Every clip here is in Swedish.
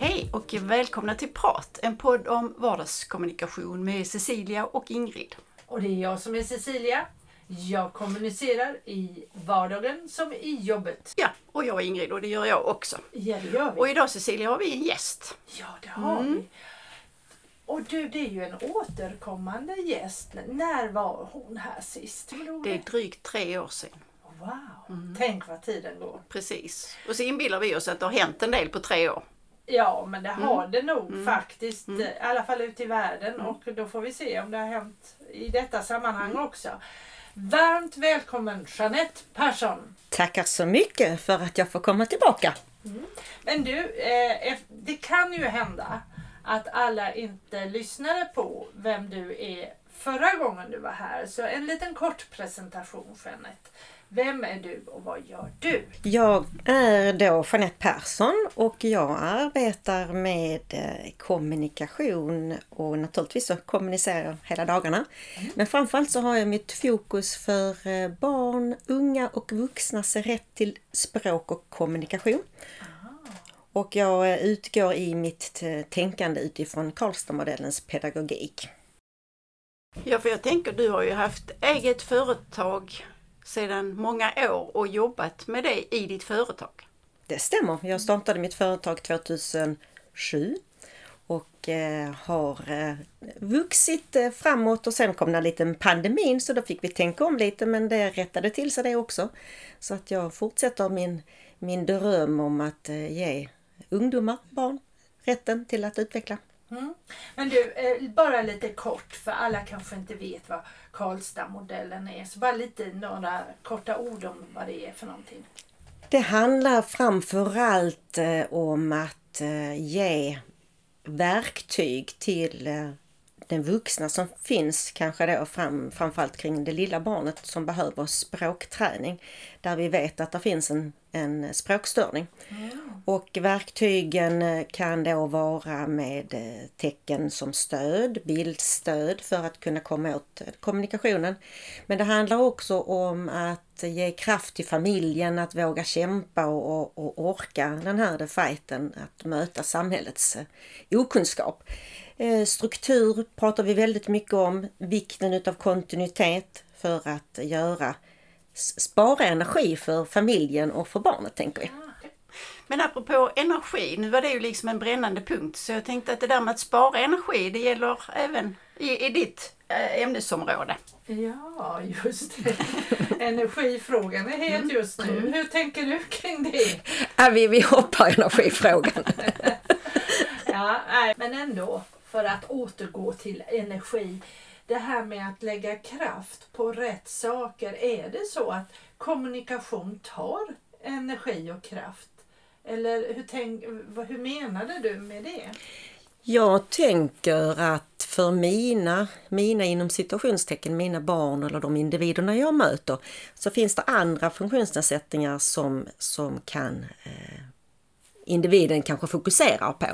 Hej och välkomna till Prat, en podd om vardagskommunikation med Cecilia och Ingrid. Och det är jag som är Cecilia. Jag kommunicerar i vardagen som i jobbet. Ja, och jag är Ingrid och det gör jag också. Ja, det gör vi. Och idag Cecilia har vi en gäst. Ja, det har vi. Och du, det är ju en återkommande gäst. När var hon här sist? Det är drygt 3 år sedan. Wow, tänk vad tiden går. Precis. Och så inbillar vi oss att det har hänt en del på 3 år. Ja, men det har det nog faktiskt, i alla fall ute i världen. Och då får vi se om det har hänt i detta sammanhang också. Varmt välkommen Jeanette Persson. Tackar så mycket för att jag får komma tillbaka. Men du, det kan ju hända att alla inte lyssnade på vem du är förra gången du var här. Så en liten kort presentation, Jeanette. Vem är du och vad gör du? Jag är då Jeanette Persson och jag arbetar med kommunikation och naturligtvis så kommunicerar jag hela dagarna. Men framförallt så har jag mitt fokus för barn, unga och vuxnas rätt till språk och kommunikation. Och jag utgår i mitt tänkande utifrån Karlstad-modellens pedagogik. Ja, för jag tänker du har ju haft eget företag sedan många år och jobbat med det i ditt företag. Det stämmer. Jag startade mitt företag 2007 och har vuxit framåt och sen kom det en liten pandemin så då fick vi tänka om lite men det rättade till sig det också. Så att jag fortsätter min dröm om att ge ungdomar, barn, rätten till att utveckla. Men du, bara lite kort för alla kanske inte vet vad Karlstad-modellen är, så bara lite några korta ord om vad det är för någonting. Det handlar framförallt om att ge verktyg till den vuxna som finns kanske då framförallt kring det lilla barnet som behöver språkträning där vi vet att det finns en språkstörning. Och verktygen kan då vara med tecken som stöd, bildstöd för att kunna komma åt kommunikationen. Men det handlar också om att ge kraft till familjen att våga kämpa och orka den här fighten att möta samhällets okunskap. Struktur pratar vi väldigt mycket om, vikten utav kontinuitet för att spara energi för familjen och för barnet tänker vi. Men apropå energi, nu var det ju liksom en brännande punkt så jag tänkte att det där med att spara energi det gäller även i ditt ämnesområde. Ja, just det. Energifrågan är helt just nu. Hur tänker du kring det? Ja, vi hoppar energifrågan. Ja, men ändå för att återgå till energi. Det här med att lägga kraft på rätt saker, är det så att kommunikation tar energi och kraft? Eller hur menade du med det? Jag tänker att för mina inom situationstecken, mina barn eller de individerna jag möter så finns det andra funktionsnedsättningar som kan individen kanske fokuserar på.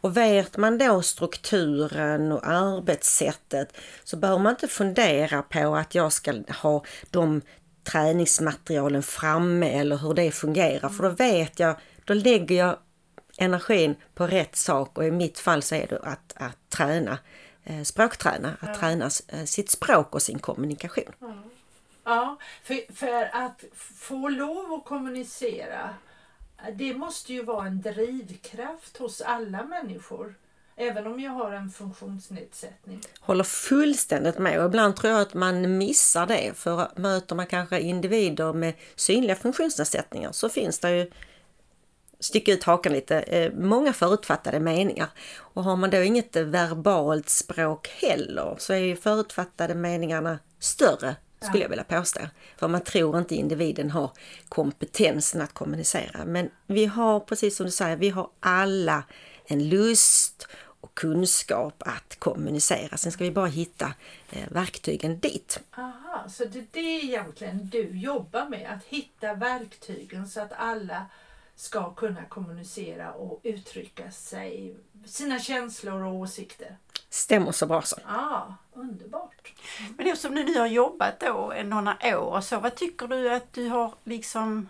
Och vet man då strukturen och arbetssättet så behöver man inte fundera på att jag ska ha de träningsmaterialen framme eller hur det fungerar. För då vet jag, då lägger jag energin på rätt sak och i mitt fall så är det att träna, språkträna, att träna sitt språk och sin kommunikation. Ja, för att få lov att kommunicera, det måste ju vara en drivkraft hos alla människor. Även om jag har en funktionsnedsättning. Håller fullständigt med och ibland tror jag att man missar det. För möter man kanske individer med synliga funktionsnedsättningar så finns det ju, sticka ut hakan lite, många förutfattade meningar. Och har man då inget verbalt språk heller så är ju förutfattade meningarna större skulle jag vilja påstå. För man tror inte individen har kompetensen att kommunicera. Men vi har, precis som du säger, vi har alla en lust och kunskap att kommunicera. Sen ska vi bara hitta verktygen dit. Aha, så det är egentligen du jobbar med, att hitta verktygen så att alla ska kunna kommunicera och uttrycka sig, sina känslor och åsikter. stämmer så bra som. Ja, underbart. Men eftersom du nu har jobbat då några år, så vad tycker du att du har liksom,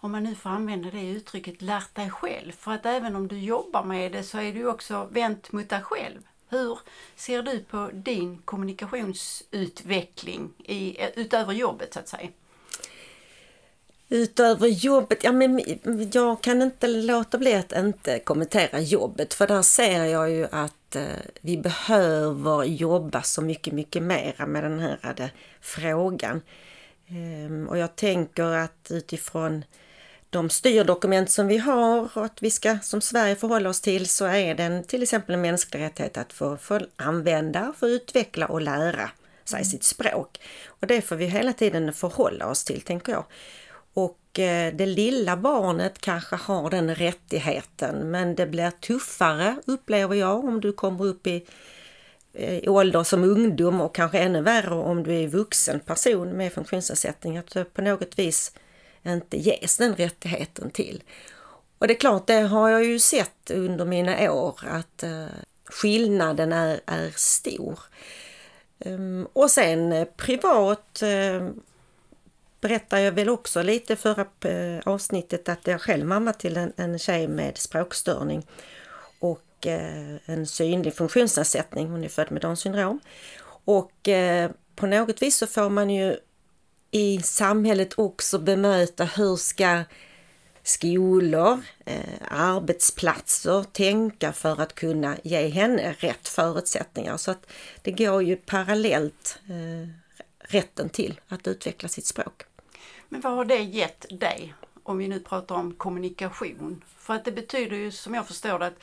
om man nu får använda det uttrycket, lärt dig själv? För att även om du jobbar med det så är du också vänt mot dig själv. Hur ser du på din kommunikationsutveckling utöver jobbet så att säga? Utöver jobbet, ja, men jag kan inte låta bli att inte kommentera jobbet, för där ser jag ju att vi behöver jobba så mycket mer med den här frågan. Och jag tänker att utifrån de styrdokument som vi har och att vi ska som Sverige förhålla oss till, så är den till exempel en mänsklig rättighet att få använda, få utveckla och lära sig sitt språk. Och det får vi hela tiden förhålla oss till, tänker jag. Och det lilla barnet kanske har den rättigheten, men det blir tuffare, upplever jag, om du kommer upp i ålder som ungdom, och kanske ännu värre om du är vuxen person med funktionsnedsättning, att du på något vis inte ges den rättigheten till. Och det är klart, det har jag ju sett under mina år, att skillnaden är stor. Och sen privat berättar jag väl också lite förra avsnittet att jag själv mamma till en tjej med språkstörning och en synlig funktionsnedsättning. Hon är född med Downs syndrom. Och på något vis så får man ju i samhället också bemöta hur ska skolor, arbetsplatser tänka för att kunna ge henne rätt förutsättningar. Så att det går ju parallellt rätten till att utveckla sitt språk. Men vad har det gett dig, om vi nu pratar om kommunikation? För att det betyder ju, som jag förstår det, att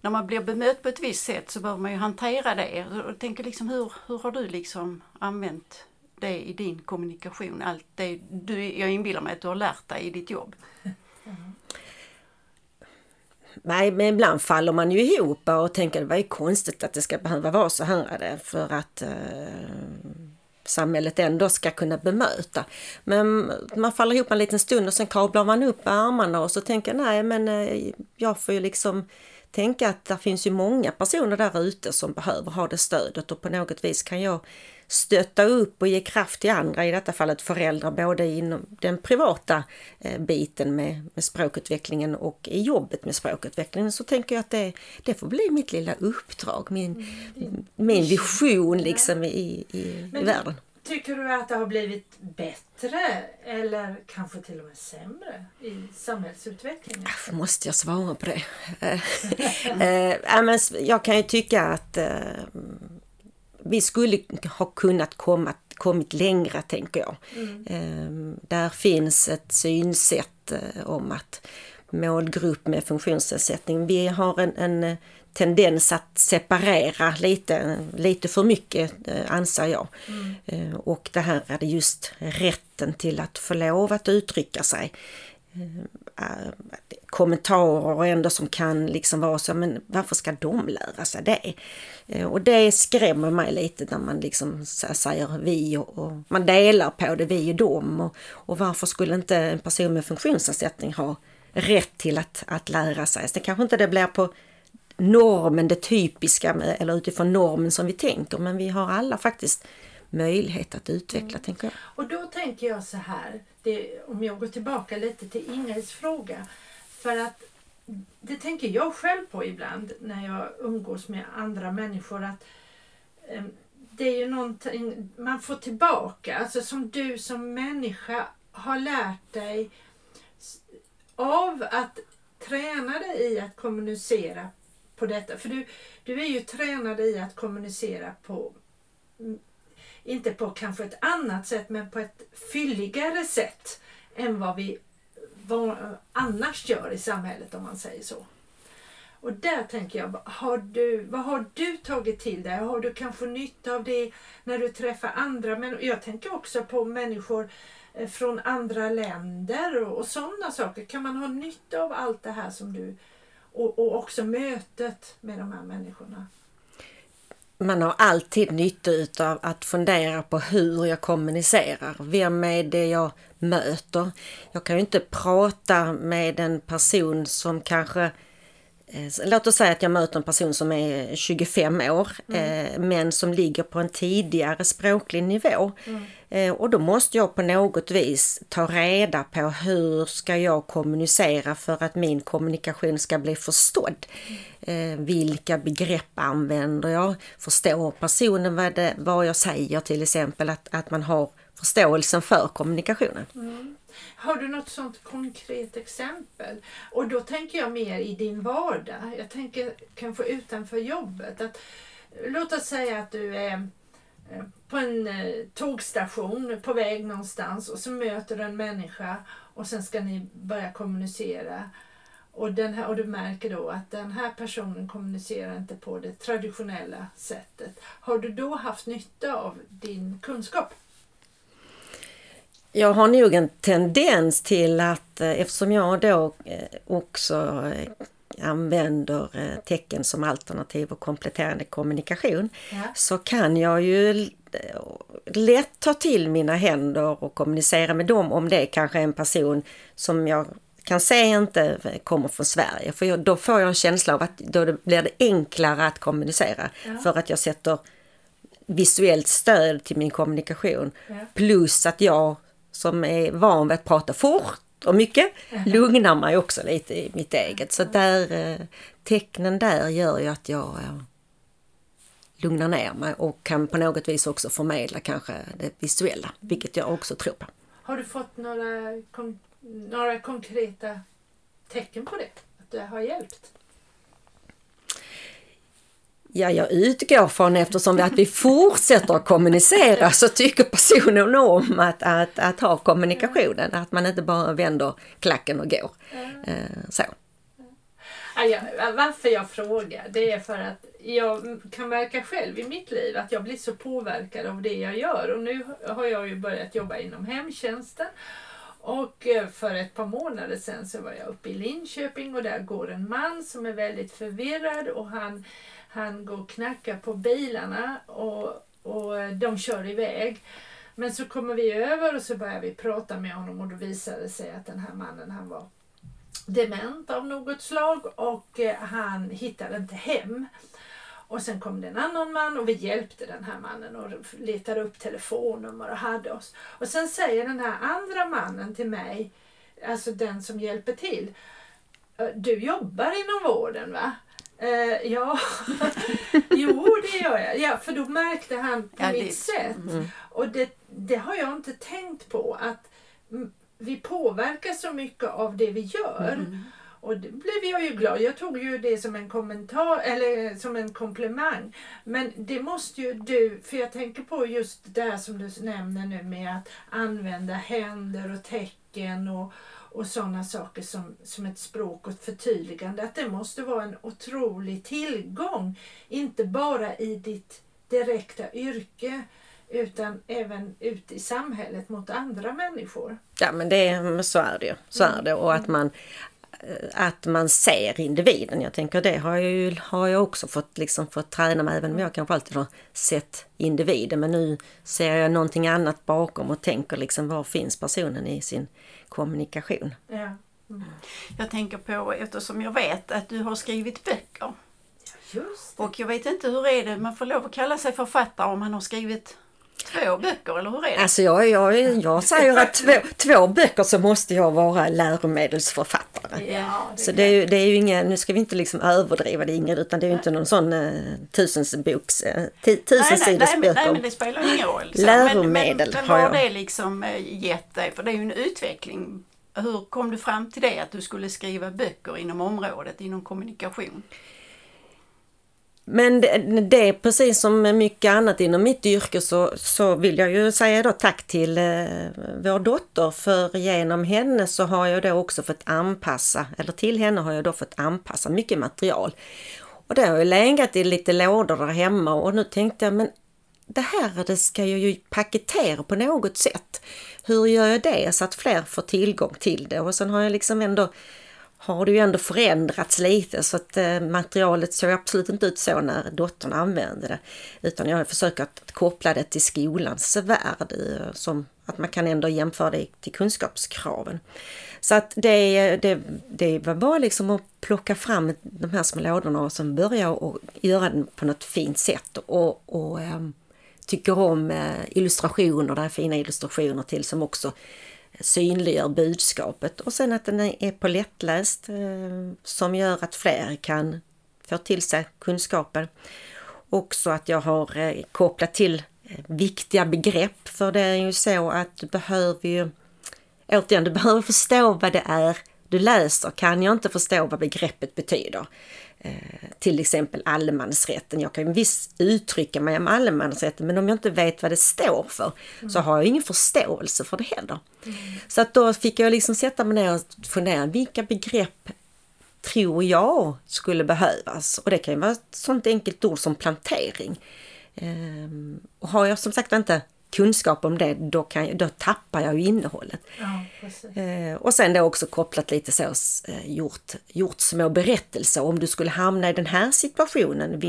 när man blir bemött på ett visst sätt så bör man ju hantera det. Och tänker liksom, hur har du liksom använt det i din kommunikation? Allt det jag inbillar mig att du har lärt dig i ditt jobb. Mm. Nej, men ibland faller man ju ihop och tänker, det var ju konstigt att det ska behöva vara så här, för att samhället ändå ska kunna bemöta. Men man faller ihop en liten stund och sen kablar man upp armarna och så tänker nej, men jag får ju liksom tänka att det finns ju många personer där ute som behöver ha det stödet, och på något vis kan jag stötta upp och ge kraft till andra, i detta fallet föräldrar, både inom den privata biten med språkutvecklingen och i jobbet med språkutvecklingen. Så tänker jag att det får bli mitt lilla uppdrag, min vision liksom i världen. Tycker du att det har blivit bättre eller kanske till och med sämre i samhällsutvecklingen? Måste jag svara på det? Jag kan ju tycka att vi skulle ha kunnat kommit längre, tänker jag. Där finns ett synsätt om att målgrupp med funktionsnedsättning, vi har en tendens att separera lite för mycket, anser jag. Och det här är just rätten till att få lov att uttrycka sig. Kommentarer ändå som kan liksom vara så, men varför ska de lära sig det? Och det skrämmer mig lite när man liksom säger vi och man delar på det, vi och dem. Och varför skulle inte en person med funktionsnedsättning ha rätt till att lära sig? Så det kanske inte det blir på normen, det typiska med, eller utifrån normen som vi tänker, men vi har alla faktiskt möjlighet att utveckla, tänker jag. Och då tänker jag så här, om jag går tillbaka lite till Ingrids fråga, för att det tänker jag själv på ibland när jag umgås med andra människor, att det är ju någonting man får tillbaka, alltså som du som människa har lärt dig av att träna dig i att kommunicera på detta. För du är ju tränad i att kommunicera på, inte på kanske ett annat sätt, men på ett fylligare sätt än vad vi annars gör i samhället, om man säger så. Och där tänker jag, vad har du tagit till dig? Har du kanske nytta av det när du träffar andra? Men jag tänker också på människor från andra länder och sådana saker. Kan man ha nytta av allt det här som du, och också mötet med de här människorna? Man har alltid nytta av att fundera på hur jag kommunicerar. Vem är det jag möter? Jag kan ju inte prata med en person som kanske Låt oss säga att jag möter en person som är 25 år men som ligger på en tidigare språklig nivå. Och då måste jag på något vis ta reda på hur ska jag kommunicera för att min kommunikation ska bli förstådd. Vilka begrepp använder jag? Förstår personen vad jag säger till exempel? Att man har förståelsen för kommunikationen. Har du något sånt konkret exempel? Och då tänker jag mer i din vardag. Jag tänker kanske utanför jobbet. Låt oss säga att du är på en tågstation på väg någonstans och så möter du en människa och sen ska ni börja kommunicera. Och du märker då att den här personen kommunicerar inte på det traditionella sättet. Har du då haft nytta av din kunskap? Jag har nog en tendens till att, eftersom jag då också använder tecken som alternativ och kompletterande kommunikation, så kan jag ju lätt ta till mina händer och kommunicera med dem om det är kanske en person som jag kan säga inte kommer från Sverige. För då får jag en känsla av att då blir det enklare att kommunicera för att jag sätter visuellt stöd till min kommunikation. Plus att jag som är van vid att prata fort och mycket lugnar mig också lite i mitt eget. Så där, tecknen där gör ju att jag lugnar ner mig och kan på något vis också förmedla kanske det visuella, vilket jag också tror på. Har du fått några konkreta tecken på det? Att det har hjälpt? Ja, jag utgår från, eftersom att vi fortsätter att kommunicera så tycker personen om att ha kommunikationen. Att man inte bara vänder klacken och går. Så. Varför jag frågar, det är för att jag kan märka själv i mitt liv att jag blir så påverkad av det jag gör. Och nu har jag ju börjat jobba inom hemtjänsten. Och för ett par månader sedan så var jag uppe i Linköping och där går en man som är väldigt förvirrad och han går och knackar på bilarna och de kör iväg. Men så kommer vi över och så börjar vi prata med honom och då visade det sig att den här mannen, han var dement av något slag och han hittade inte hem. Och sen kom det en annan man och vi hjälpte den här mannen och letade upp telefonnummer och hade oss. Och sen säger den här andra mannen till mig, alltså den som hjälper till, du jobbar inom vården va? Ja, jo det gör jag. Ja, för då märkte han på mitt sätt. Och det har jag inte tänkt på, att vi påverkar så mycket av det vi gör. Och det blev jag ju glad. Jag tog ju det som en kommentar eller som en komplimang. Men det måste ju du, för jag tänker på just det här som du nämner nu med att använda händer och tecken och sådana saker som ett språk och ett förtydligande. Att det måste vara en otrolig tillgång. Inte bara i ditt direkta yrke utan även ut i samhället mot andra människor. Ja, men så är det ju. Så är det. Och att man ser individen. Jag tänker det har jag också fått träna mig, även om jag kanske alltid har sett individen. Men nu ser jag någonting annat bakom och tänker var finns personen i sin kommunikation. Ja. Jag tänker på, eftersom jag vet att du har skrivit böcker. Just det. Och jag vet inte, hur är det? Man får lov att kalla sig författare om man har skrivit 2 böcker, eller hur är det? Alltså jag säger att 2 böcker så måste jag vara läromedelsförfattare. Ja, så det är ju ingen, nu ska vi inte överdriva det Ingrid, utan det är ju inte någon sån tusensidors böcker. Nej, men det spelar ingen roll. Så, läromedel men har jag. Men har det gett dig, för det är ju en utveckling. Hur kom du fram till det, att du skulle skriva böcker inom området, inom kommunikation? Men det är precis som mycket annat inom mitt yrke, så vill jag ju säga då tack till vår dotter, för genom henne så har jag då också fått anpassa, eller till henne har jag då fått anpassa mycket material. Och det har jag legat i lite lådor där hemma och nu tänkte jag, men det här det ska jag ju paketera på något sätt. Hur gör jag det så att fler får tillgång till det? Och sen har jag ändå har det ju ändå förändrats lite, så att materialet såg absolut inte ut så när dottern använde det, utan jag försöker att koppla det till skolans värld, som att man kan ändå jämföra det till kunskapskraven. Så att det var bara liksom att plocka fram de här små lådorna och sen börja och göra den på något fint sätt, och tycker om illustrationer, där fina illustrationer till som också synliggör budskapet, och sen att den är på lättläst som gör att fler kan få till sig kunskapen. Också att jag har kopplat till viktiga begrepp, för det är ju så att du behöver ju, återigen, du behöver förstå vad det är du läser. Kan jag inte förstå vad begreppet betyder, till exempel allemansrätten, jag kan visst uttrycka mig om allemansrätten, men om jag inte vet vad det står för så har jag ingen förståelse för det heller. Så att då fick jag liksom sätta mig ner och fundera, vilka begrepp tror jag skulle behövas, och det kan ju vara ett sånt enkelt ord som plantering. Och har jag som sagt inte kunskap om det, då tappar jag ju innehållet. Ja, och sen då också kopplat lite så, gjort små berättelser, om du skulle hamna i den här situationen,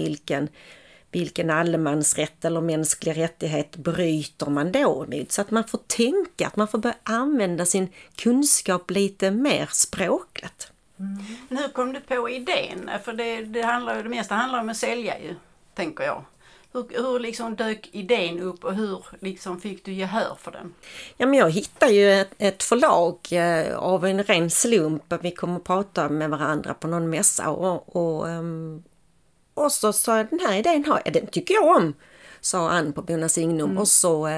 vilken allemansrätt eller mänsklig rättighet bryter man då emot, så att man får tänka, att man får börja använda sin kunskap lite mer språkligt. Mm. Hur kom du på idén? För det mesta handlar om att sälja ju, tänker jag. Hur liksom dök idén upp, och hur liksom fick du gehör för den? Ja, men jag hittade ju ett förlag av en ren slump. Vi kom och pratade med varandra på någon mässa, och så sa jag, den här idén den tycker jag om, sa Ann på Bonas Signum, och så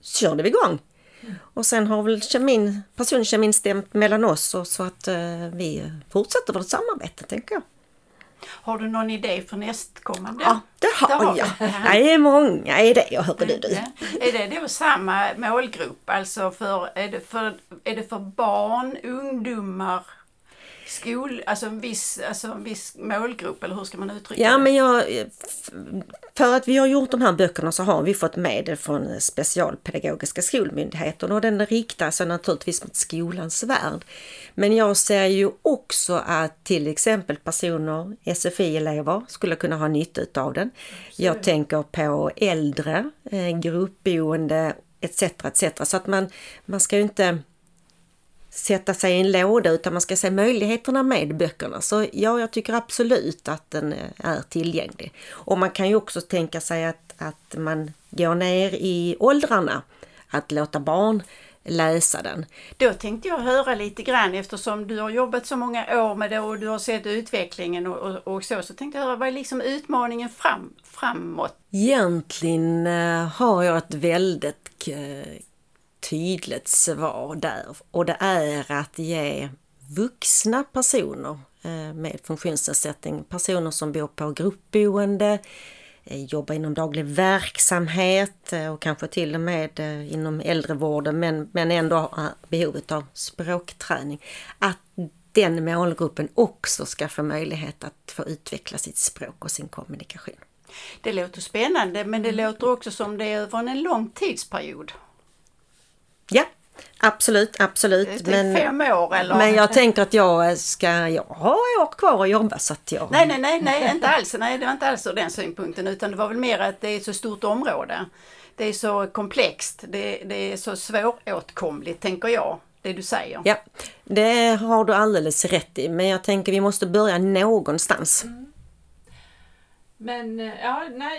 körde vi igång. Mm. Och sen har väl personkemin stämt mellan oss, och så att vi fortsätter vårt samarbete, tänker jag. Har du någon idé för nästkommande? Ja, det har jag. Det är många idéer, hörde du. Är det då samma målgrupp? Alltså är det för barn, ungdomar, en viss målgrupp, eller hur ska man uttrycka det? Ja, men för att vi har gjort de här böckerna så har vi fått med det från Specialpedagogiska skolmyndigheten, och den riktar sig naturligtvis mot skolans värld. Men jag ser ju också att till exempel personer, SFI-elever, skulle kunna ha nytta av den. Absolut. Jag tänker på äldre, gruppboende etc. Så att man ska ju inte sätta sig i en låda, utan man ska se möjligheterna med böckerna. Så ja, jag tycker absolut att den är tillgänglig. Och man kan ju också tänka sig att man går ner i åldrarna, att låta barn läsa den. Då tänkte jag höra lite grann, eftersom du har jobbat så många år med det och du har sett utvecklingen och så tänkte jag höra, vad är liksom utmaningen framåt? Egentligen har jag ett väldigt tydligt svar där, och det är att ge vuxna personer med funktionsnedsättning, personer som bor på gruppboende, jobbar inom daglig verksamhet och kanske till och med inom äldrevården, men ändå har behovet av språkträning, att den målgruppen också ska få möjlighet att få utveckla sitt språk och sin kommunikation. Det låter spännande, men det låter också som det är över en lång tidsperiod. Ja, absolut. Men 5 år eller? Men jag tänker att jag har år kvar att jobba, så att jag... Nej, inte alls. Nej, det var inte alls den synpunkten, utan det var väl mer att det är ett så stort område. Det är så komplext, det är så svåråtkomligt, tänker jag, det du säger. Ja, det har du alldeles rätt i, men jag tänker vi måste börja någonstans. Mm. Men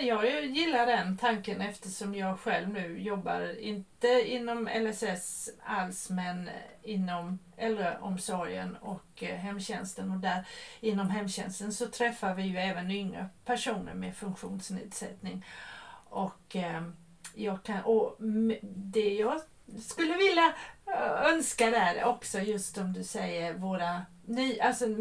jag gillar den tanken, eftersom jag själv nu jobbar inte inom LSS alls, men inom äldreomsorgen och hemtjänsten, och där inom hemtjänsten så träffar vi ju även yngre personer med funktionsnedsättning, och det jag skulle vilja önska där också, just om du säger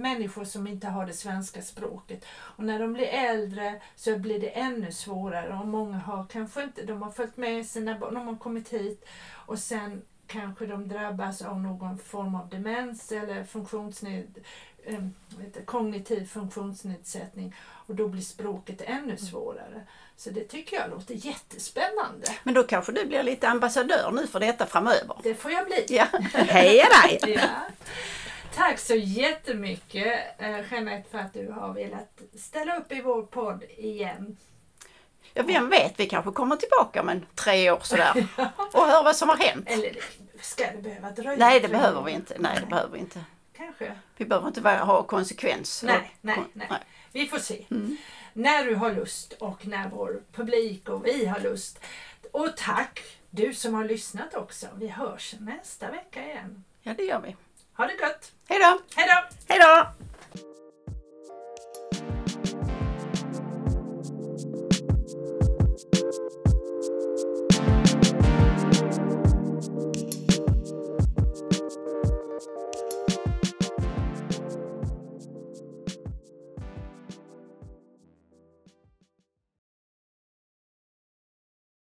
människor som inte har det svenska språket, och när de blir äldre så blir det ännu svårare, och många har kanske inte, de har följt med sina barn, de har kommit hit och sen kanske de drabbas av någon form av demens eller kognitiv funktionsnedsättning, och då blir språket ännu svårare. Så det tycker jag låter jättespännande. Men då kanske du blir lite ambassadör nu för detta framöver. Det får jag bli. Ja. Heja dig! Ja. Tack så jättemycket, Jeanette, för att du har velat ställa upp i vår podd igen. Ja, vem vet, vi kanske kommer tillbaka om 3 år sådär och hör vad som har hänt. Eller ska det behöva dröja? Nej, det behöver vi inte. Nej, det behöver vi inte. Kanske. Vi behöver inte ha konsekvens. Nej. Vi får se. Mm. När du har lust och när vår publik och vi har lust. Och tack du som har lyssnat också. Vi hörs nästa vecka igen. Ja, det gör vi. Ha det gott. Hej då. Hej då. Hej då.